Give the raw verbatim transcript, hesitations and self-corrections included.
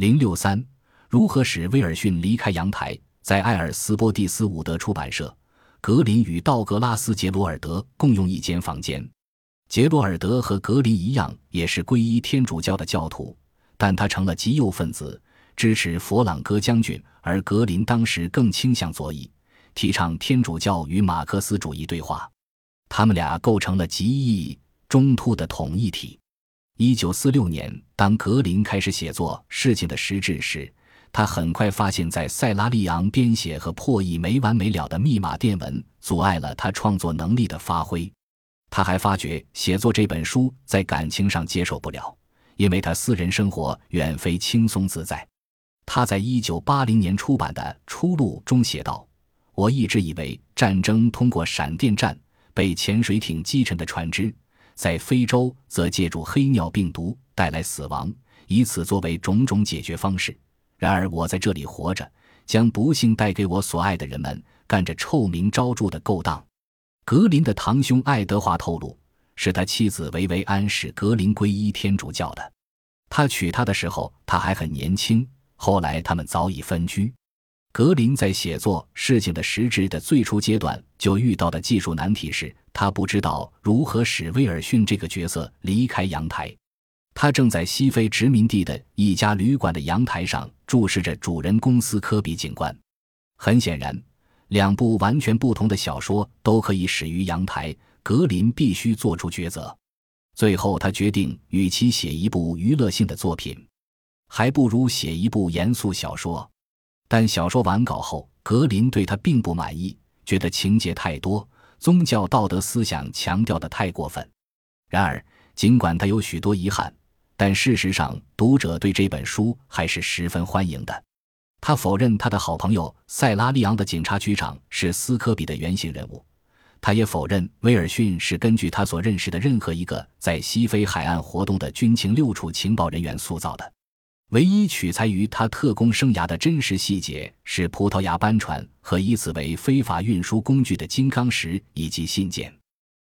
零六三如何使威尔逊离开阳台，在艾尔斯波蒂斯伍德出版社，格林与道格拉斯·杰罗尔德共用一间房间。杰罗尔德和格林一样也是皈依天主教的教徒，但他成了极右分子，支持佛朗哥将军，而格林当时更倾向左翼，提倡天主教与马克思主义对话。他们俩构成了极异中突的统一体。一九四六年，当格林开始写作《事情的实质》时，他很快发现在塞拉利昂编写和破译没完没了的密码电文阻碍了他创作能力的发挥。他还发觉写作这本书在感情上接受不了，因为他私人生活远非轻松自在。他在一九八零年出版的《出路》中写道：我一直以为战争通过闪电战，被潜水艇击沉的船只，在非洲则借助黑尿病毒带来死亡，以此作为种种解决方式。然而我在这里活着，将不幸带给我所爱的人们，干着臭名昭著的勾当。格林的堂兄爱德华透露，是他妻子维维安使格林皈依天主教的。他娶她的时候他还很年轻，后来他们早已分居。格林在写作《事情的实质》的最初阶段就遇到的技术难题是，他不知道如何使威尔逊这个角色离开阳台。他正在西非殖民地的一家旅馆的阳台上注视着主人公斯科比警官。很显然，两部完全不同的小说都可以始于阳台，格林必须做出抉择。最后他决定，与其写一部娱乐性的作品，还不如写一部严肃小说。但小说完稿后，格林对他并不满意，觉得情节太多，宗教道德思想强调得太过分。然而尽管他有许多遗憾，但事实上读者对这本书还是十分欢迎的。他否认他的好朋友塞拉利昂的警察局长是斯科比的原型人物，他也否认威尔逊是根据他所认识的任何一个在西非海岸活动的军情六处情报人员塑造的。唯一取材于他特工生涯的真实细节是葡萄牙班船和以此为非法运输工具的金刚石以及信件。